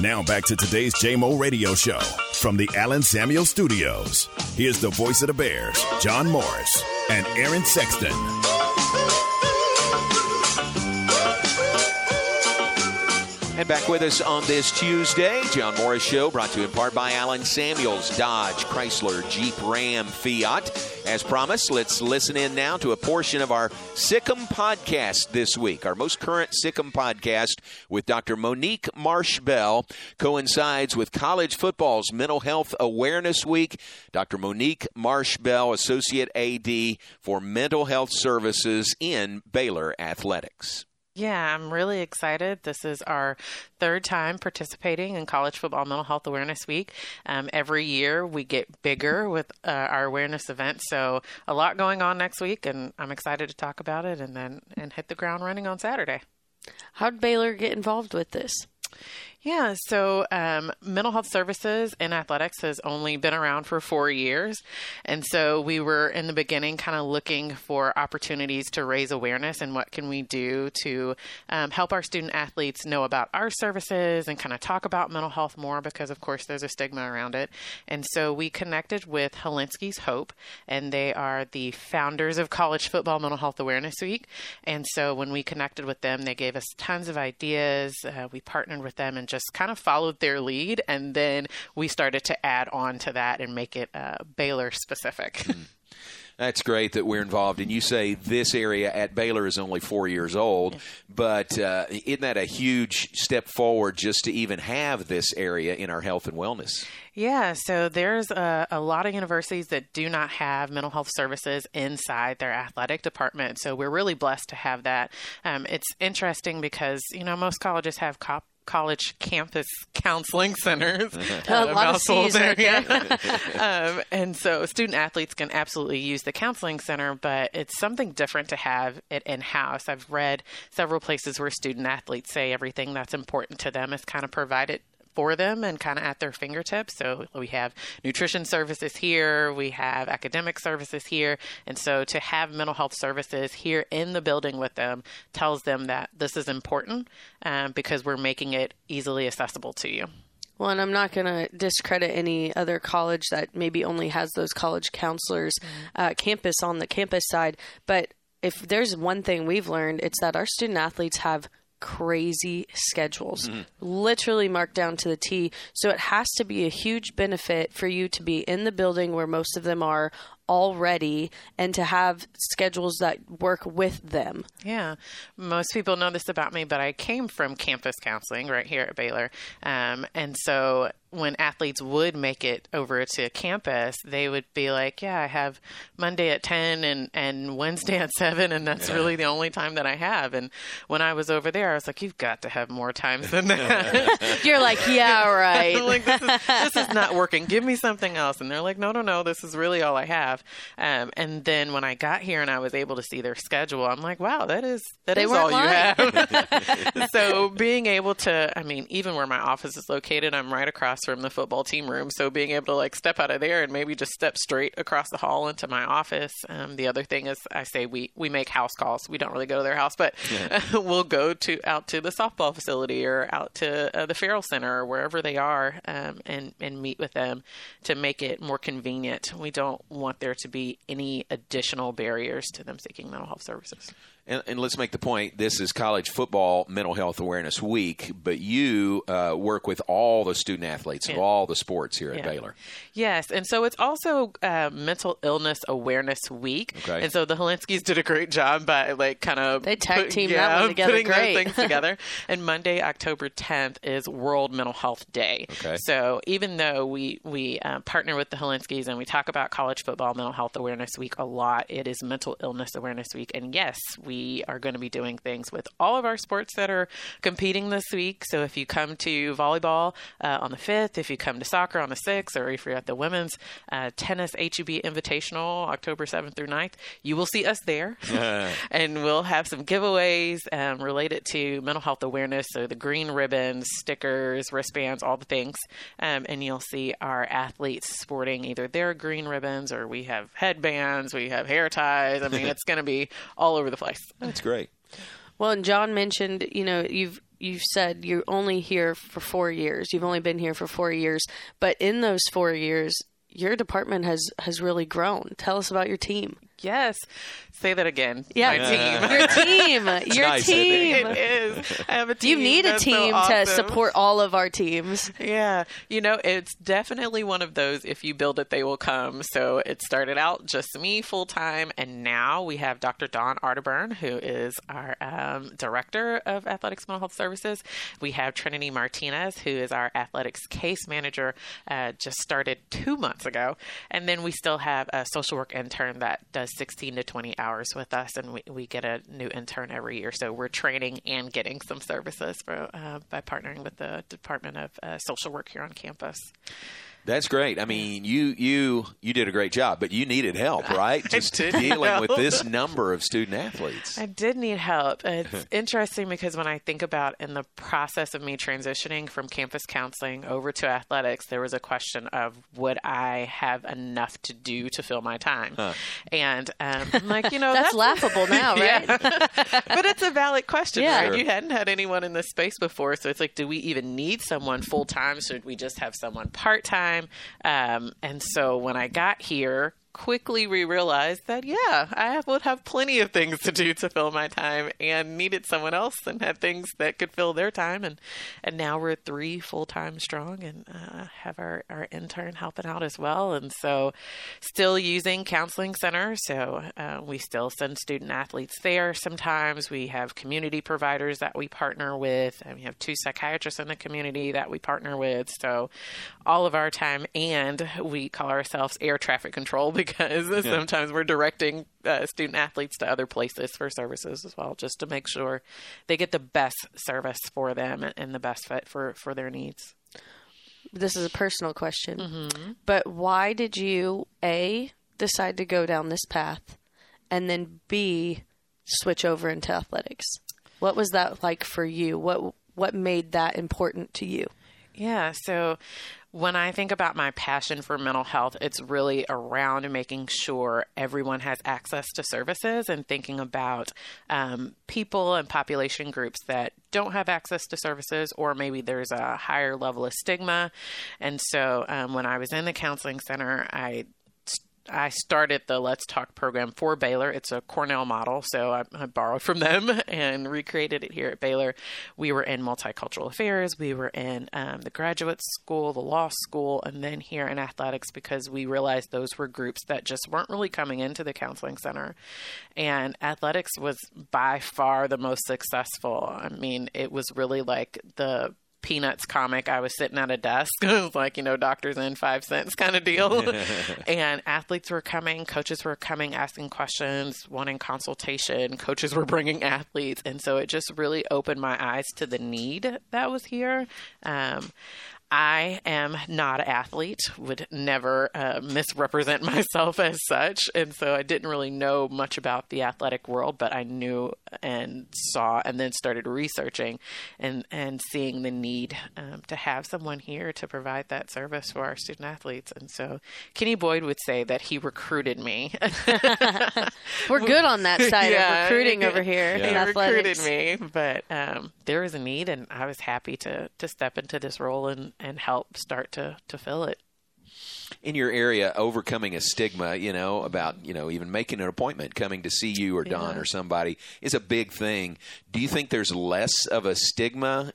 Now back to today's JMO Radio Show from the Alan Samuel Studios. Here's the voice of the Bears, John Morris and Aaron Sexton. And back with us on this Tuesday, John Morris Show, brought to you in part by Alan Samuels, Dodge, Chrysler, Jeep, Ram, Fiat. As promised, let's listen in now to a portion of our Sic'em podcast this week. Our most current Sic'em podcast with Dr. Monique Marsh-Bell coincides with college football's Mental Health Awareness Week. Dr. Monique Marsh-Bell, Associate AD for Mental Health Services in Baylor Athletics. Yeah, I'm really excited. This is our third time participating in College Football Mental Health Awareness Week. Every year we get bigger with our awareness events. So a lot going on next week, and I'm excited to talk about it and hit the ground running on Saturday. How did Baylor get involved with this? Yeah, so mental health services in athletics has only been around for 4 years. And so we were in the beginning kind of looking for opportunities to raise awareness and what can we do to help our student athletes know about our services and kind of talk about mental health more because, of course, there's a stigma around it. And so we connected with Hilinski's Hope, and they are the founders of College Football Mental Health Awareness Week. And so when we connected with them, they gave us tons of ideas. We partnered with them and just kind of followed their lead, and then we started to add on to that and make it Baylor specific. That's great that we're involved. And you say this area at Baylor is only 4 years old, but isn't that a huge step forward just to even have this area in our health and wellness? Yeah, so there's a lot of universities that do not have mental health services inside their athletic department, so we're really blessed to have that. It's interesting because, you know, most colleges have college campus counseling centers. A lot of C's there, yeah. And so student athletes can absolutely use the counseling center, but it's something different to have it in-house. I've read several places where student athletes say everything that's important to them is kind of provided for them and kind of at their fingertips. So we have nutrition services here, we have academic services here. And so to have mental health services here in the building with them tells them that this is important because we're making it easily accessible to you. Well, and I'm not going to discredit any other college that maybe only has those college counselors campus on the campus side. But if there's one thing we've learned, it's that our student athletes have crazy schedules, literally marked down to the T. So it has to be a huge benefit for you to be in the building where most of them are already and to have schedules that work with them. Yeah. Most people know this about me, but I came from campus counseling right here at Baylor. And so when athletes would make it over to campus, they would be like, yeah, I have Monday at 10 and Wednesday at 7, and that's really the only time that I have. And when I was over there, I was like, you've got to have more times than that. You're like, yeah, right. Like, this is not working. Give me something else. And they're like, no, this is really all I have. And then when I got here and I was able to see their schedule, I'm like, wow, that is all lying. You have. So being able to, I mean, even where my office is located, I'm right across from the football team room. So being able to like step out of there and maybe just step straight across the hall into my office. The other thing is I say we make house calls. We don't really go to their house, but we'll go out to the softball facility or out to the Ferrell center or wherever they are and meet with them to make it more convenient. We don't want there to be any additional barriers to them seeking mental health services. And let's make the point, this is College Football Mental Health Awareness Week, but you work with all the student athletes of all the sports here at Baylor. Yes, and so it's also Mental Illness Awareness Week. Okay. And so the Hilinskis did a great job by like kind of putting things together. And Monday, October 10th is World Mental Health Day. Okay. So even though we partner with the Hilinskis and we talk about College Football Mental Health Awareness Week a lot, it is Mental Illness Awareness Week. And yes, we are going to be doing things with all of our sports that are competing this week. So if you come to volleyball on the 5th, if you come to soccer on the 6th, or if you're at the women's tennis HEB Invitational October 7th through 9th, you will see us there. And we'll have some giveaways related to mental health awareness. So the green ribbons, stickers, wristbands, all the things. And you'll see our athletes sporting either their green ribbons or we have headbands, we have hair ties. I mean, it's going to be all over the place. That's great. Well, and John mentioned, you know, you've you said you're only here for 4 years. You've only been here for 4 years. But in those 4 years, your department has really grown. Tell us about your team. Yes. Say that again. Yeah. My team. Your team. Your nice, team. It is. I have a team. You need a team to support all of our teams. Yeah. You know, it's definitely one of those, if you build it, they will come. So it started out just me full time. And now we have Dr. Dawn Arterburn, who is our director of athletics mental health services. We have Trinity Martinez, who is our athletics case manager, just started 2 months ago. And then we still have a social work intern that does 16 to 20 hours with us, and we get a new intern every year. So we're training and getting some services by partnering with the Department of Social Work here on campus. That's great. I mean, you did a great job, but you needed help, right? Just dealing with this number of student athletes. I did need help. It's interesting because when I think about in the process of me transitioning from campus counseling over to athletics, there was a question of would I have enough to do to fill my time? Huh. And I'm like, you know, that's laughable now, right? But it's a valid question, yeah. Right? Sure. You hadn't had anyone in this space before. So it's like, do we even need someone full time? Should we just have someone part time? And so when I got here, quickly realized that, yeah, I would have plenty of things to do to fill my time and needed someone else and had things that could fill their time. And now we're 3 full-time strong and have our intern helping out as well. And so still using counseling center. So we still send student athletes there sometimes. We have community providers that we partner with. And we have 2 psychiatrists in the community that we partner with. So all of our time, and we call ourselves air traffic control because sometimes we're directing student athletes to other places for services as well, just to make sure they get the best service for them and the best fit for their needs. This is a personal question, but why did you, A, decide to go down this path, and then B, switch over into athletics? What was that like for you? What made that important to you? Yeah, so when I think about my passion for mental health, it's really around making sure everyone has access to services and thinking about people and population groups that don't have access to services, or maybe there's a higher level of stigma. And so when I was in the counseling center, I started the Let's Talk program for Baylor. It's a Cornell model, so I borrowed from them and recreated it here at Baylor. We were in multicultural affairs. We were in the graduate school, the law school, and then here in athletics because we realized those were groups that just weren't really coming into the counseling center. And athletics was by far the most successful. I mean, it was really like the Peanuts comic. I was sitting at a desk. It was like, you know, doctors in 5 cents kind of deal. And athletes were coming, coaches were coming, asking questions, wanting consultation. Coaches were bringing athletes. And so it just really opened my eyes to the need that was here. I am not an athlete, would never misrepresent myself as such. And so I didn't really know much about the athletic world, but I knew and saw and then started researching and seeing the need to have someone here to provide that service for our student athletes. And so Kenny Boyd would say that he recruited me. We're good on that side of recruiting over here. Yeah. He athletics. Recruited me, but there was a need and I was happy to step into this role and help start to fill it. In your area, overcoming a stigma, you know, about, you know, even making an appointment, coming to see you or Don or somebody is a big thing. Do you think there's less of a stigma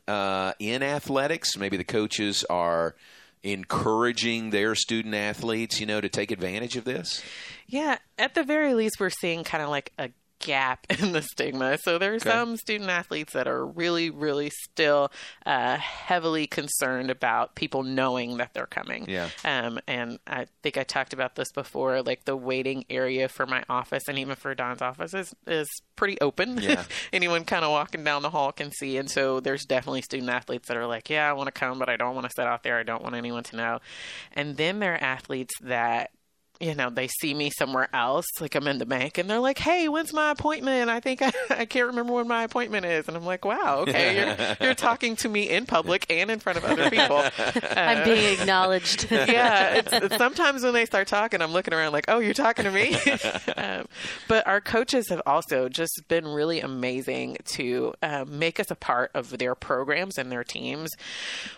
in athletics? Maybe the coaches are encouraging their student athletes, you know, to take advantage of this? Yeah. At the very least, we're seeing kind of like a gap in the stigma. So there are some student athletes that are really, really still heavily concerned about people knowing that they're coming. Yeah. And I think I talked about this before, like the waiting area for my office and even for Don's office is pretty open. Yeah. Anyone kind of walking down the hall can see. And so there's definitely student athletes that are like, yeah, I want to come, but I don't want to sit out there. I don't want anyone to know. And then there are athletes that you know, they see me somewhere else, like I'm in the bank, and they're like, hey, when's my appointment? I think I can't remember when my appointment is. And I'm like, wow, okay, you're talking to me in public and in front of other people. I'm being acknowledged. Yeah. It's sometimes when they start talking, I'm looking around like, oh, you're talking to me? But our coaches have also just been really amazing to make us a part of their programs and their teams,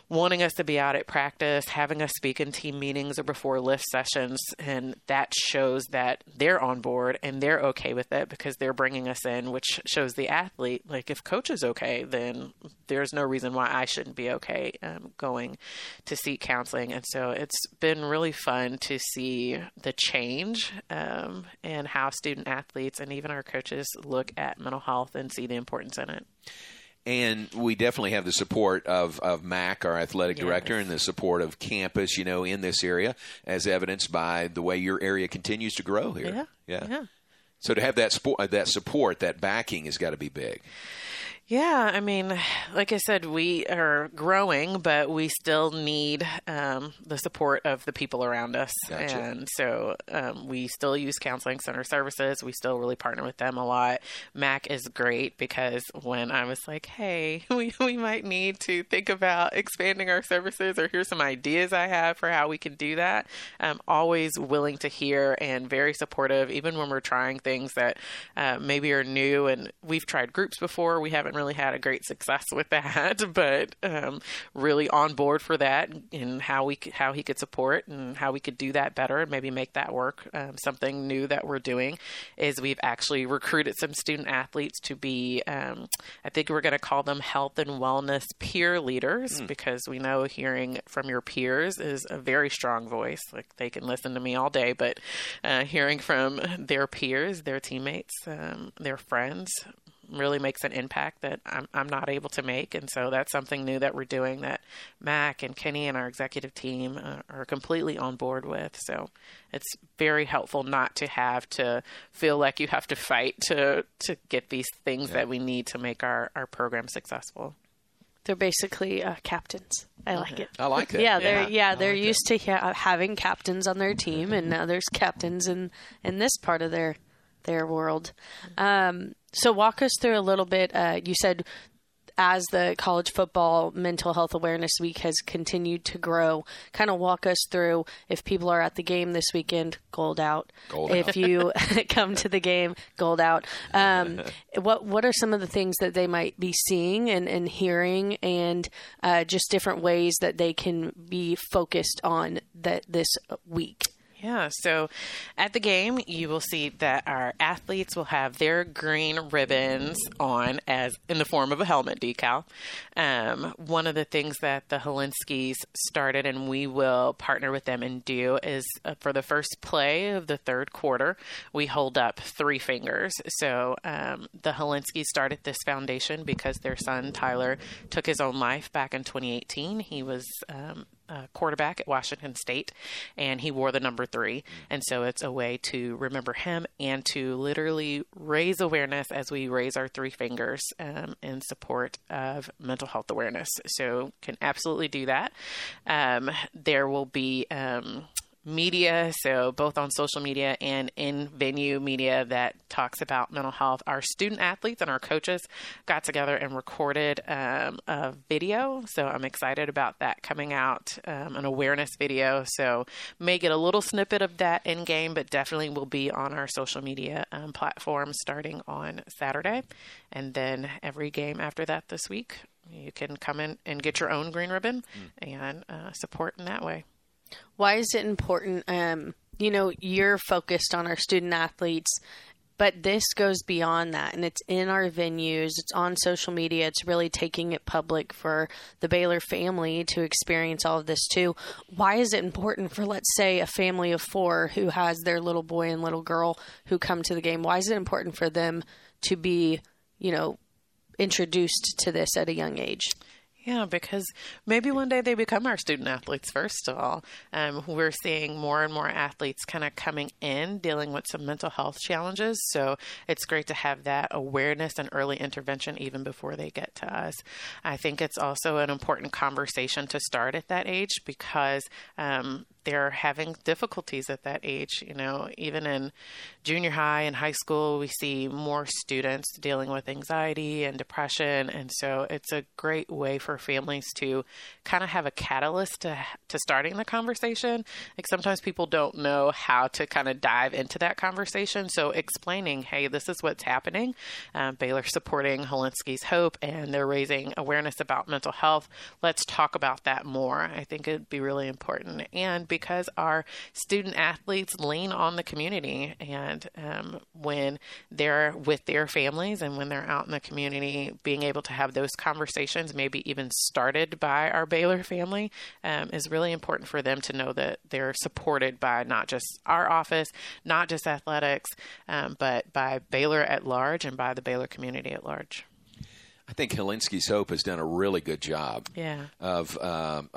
wanting us to be out at practice, having us speak in team meetings or before lift sessions. And that shows that they're on board and they're okay with it because they're bringing us in, which shows the athlete, like, if coach is okay, then there's no reason why I shouldn't be okay going to seek counseling. And so it's been really fun to see the change and how student athletes and even our coaches look at mental health and see the importance in it. And we definitely have the support of Mac, our athletic director, and the support of campus, you know, in this area, as evidenced by the way your area continues to grow here. Yeah. So to have that support, that backing has got to be big. Yeah. I mean, like I said, we are growing, but we still need the support of the people around us. Gotcha. And so we still use counseling center services. We still really partner with them a lot. Mac is great because when I was like, hey, we might need to think about expanding our services, or here's some ideas I have for how we can do that, I'm always willing to hear and very supportive, even when we're trying things that maybe are new. And we've tried groups before. We haven't really had a great success with that, but really on board for that and how he could support and how we could do that better and maybe make that work. Something new that we're doing is we've actually recruited some student athletes to be, I think we're going to call them health and wellness peer leaders, because we know hearing from your peers is a very strong voice. Like, they can listen to me all day, but hearing from their peers, their teammates, their friends, really makes an impact that I'm not able to make. And so that's something new that we're doing that Mac and Kenny and our executive team are completely on board with. So it's very helpful not to have to feel like you have to fight to get these things that we need to make our program successful. They're basically captains. I like it. I like it. They're like used to having captains on their team, and now there's captains in this part of their world. So walk us through a little bit. You said as the college football mental health awareness week has continued to grow, kind of walk us through, if people are at the game this weekend, gold out. If you come to the game, gold out. What are some of the things that they might be seeing and hearing, and just different ways that they can be focused on that this week? Yeah. So at the game, you will see that our athletes will have their green ribbons on as in the form of a helmet decal. One of the things that the Hilinski's started, and we will partner with them and do, is for the first play of the third quarter, we hold up three fingers. So the Hilinski's started this foundation because their son, Tyler, took his own life back in 2018. He was quarterback at Washington State, and he wore the number 3. And so it's a way to remember him and to literally raise awareness as we raise our three fingers in support of mental health awareness. So can absolutely do that. There will be media, so both on social media and in venue media that talks about mental health. Our student athletes and our coaches got together and recorded a video, so I'm excited about that coming out, an awareness video. So may get a little snippet of that in game, but definitely will be on our social media platform starting on Saturday, and then every game after that this week. You can come in and get your own green ribbon and support in that way. Why is it important? You know, you're focused on our student athletes, but this goes beyond that. And it's in our venues. It's on social media. It's really taking it public for the Baylor family to experience all of this too. Why is it important for, let's say, a family of 4 who has their little boy and little girl who come to the game? Why is it important for them to be, you know, introduced to this at a young age? Yeah, because maybe one day they become our student athletes, first of all. We're seeing more and more athletes kind of coming in, dealing with some mental health challenges. So it's great to have that awareness and early intervention even before they get to us. I think it's also an important conversation to start at that age because they're having difficulties at that age. You know, even in junior high and high school, we see more students dealing with anxiety and depression. And so it's a great way for families to kind of have a catalyst to starting the conversation. Like sometimes people don't know how to kind of dive into that conversation. So explaining, hey, this is what's happening. Baylor supporting Hilinski's Hope, and they're raising awareness about mental health. Let's talk about that more. I think it'd be really important. And because our student athletes lean on the community, and when they're with their families and when they're out in the community, being able to have those conversations, maybe even started by our Baylor family, is really important for them to know that they're supported by not just our office, not just athletics, but by Baylor at large and by the Baylor community at large. I think Hilinski's Hope has done a really good job of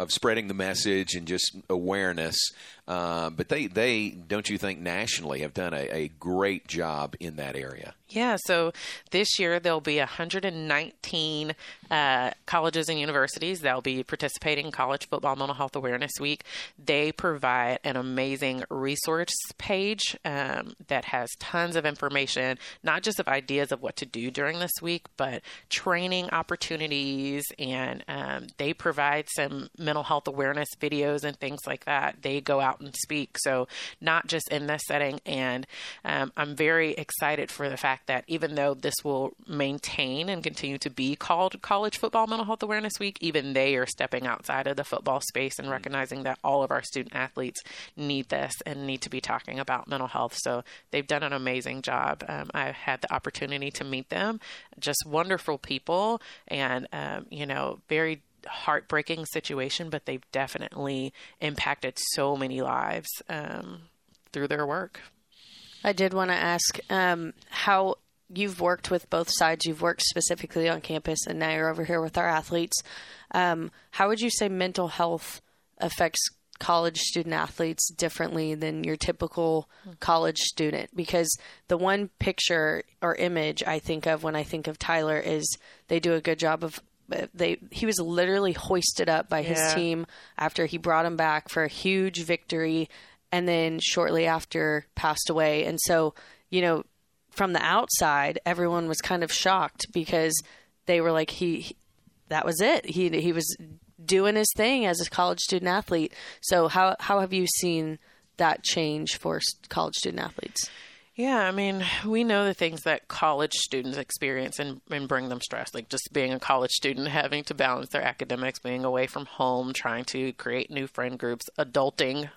spreading the message and just awareness. But they, don't you think, nationally have done a great job in that area? Yeah. So this year there'll be 119 colleges and universities that'll be participating in College Football Mental Health Awareness Week. They provide an amazing resource page that has tons of information, not just of ideas of what to do during this week, but training opportunities. And they provide some mental health awareness videos and things like that. They go out and speak. So not just in this setting. And I'm very excited for the fact that even though this will maintain and continue to be called College Football Mental Health Awareness Week, even they are stepping outside of the football space and recognizing that all of our student athletes need this and need to be talking about mental health. So they've done an amazing job. I had the opportunity to meet them, just wonderful people, and, you know, very heartbreaking situation, but they've definitely impacted so many lives through their work. I did want to ask how you've worked with both sides. You've worked specifically on campus, and now you're over here with our athletes. How would you say mental health affects college student athletes differently than your typical college student? Because the one picture or image I think of when I think of Tyler is they do a good job of he was literally hoisted up by his team after he brought him back for a huge victory, and then shortly after passed away. And so, you know, from the outside, everyone was kind of shocked because they were like, that was it. He was doing his thing as a college student athlete. So how have you seen that change for college student athletes? Yeah, I mean, we know the things that college students experience and bring them stress, like just being a college student, having to balance their academics, being away from home, trying to create new friend groups, adulting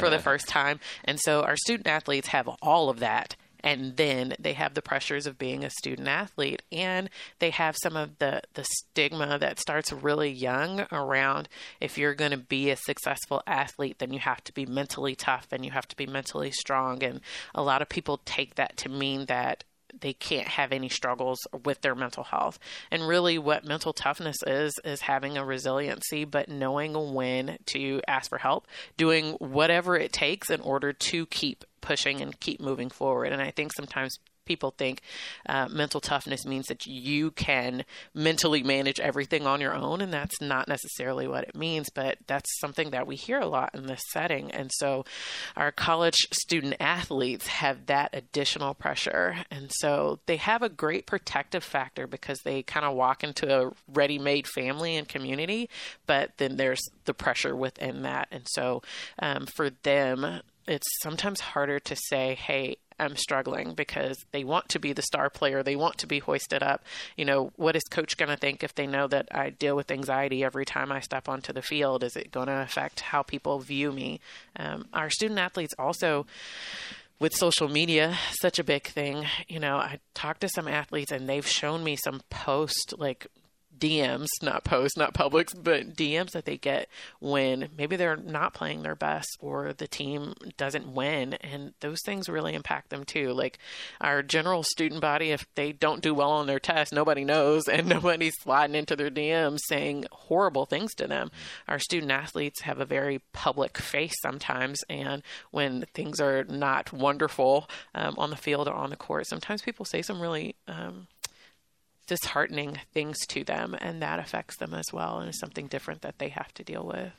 for the first time. And so our student athletes have all of that. And then they have the pressures of being a student athlete, and they have some of the stigma that starts really young around if you're going to be a successful athlete, then you have to be mentally tough and you have to be mentally strong. And a lot of people take that to mean that they can't have any struggles with their mental health. And really what mental toughness is having a resiliency, but knowing when to ask for help, doing whatever it takes in order to keep pushing and keep moving forward. And I think sometimes people think mental toughness means that you can mentally manage everything on your own, and that's not necessarily what it means, but that's something that we hear a lot in this setting. And so our college student athletes have that additional pressure. And so they have a great protective factor because they kind of walk into a ready-made family and community, but then there's the pressure within that. And so for them, it's sometimes harder to say, hey, I'm struggling, because they want to be the star player. They want to be hoisted up. You know, what is coach going to think if they know that I deal with anxiety every time I step onto the field? Is it going to affect how people view me? Our student athletes also, with social media, such a big thing. You know, I talked to some athletes and they've shown me some posts, like DMs, not posts, not publics, but DMs that they get when maybe they're not playing their best or the team doesn't win. And those things really impact them too. Like our general student body, if they don't do well on their test, nobody knows and nobody's sliding into their DMs saying horrible things to them. Our student athletes have a very public face sometimes. And when things are not wonderful on the field or on the court, sometimes people say some really disheartening things to them, and that affects them as well, and it's something different that they have to deal with.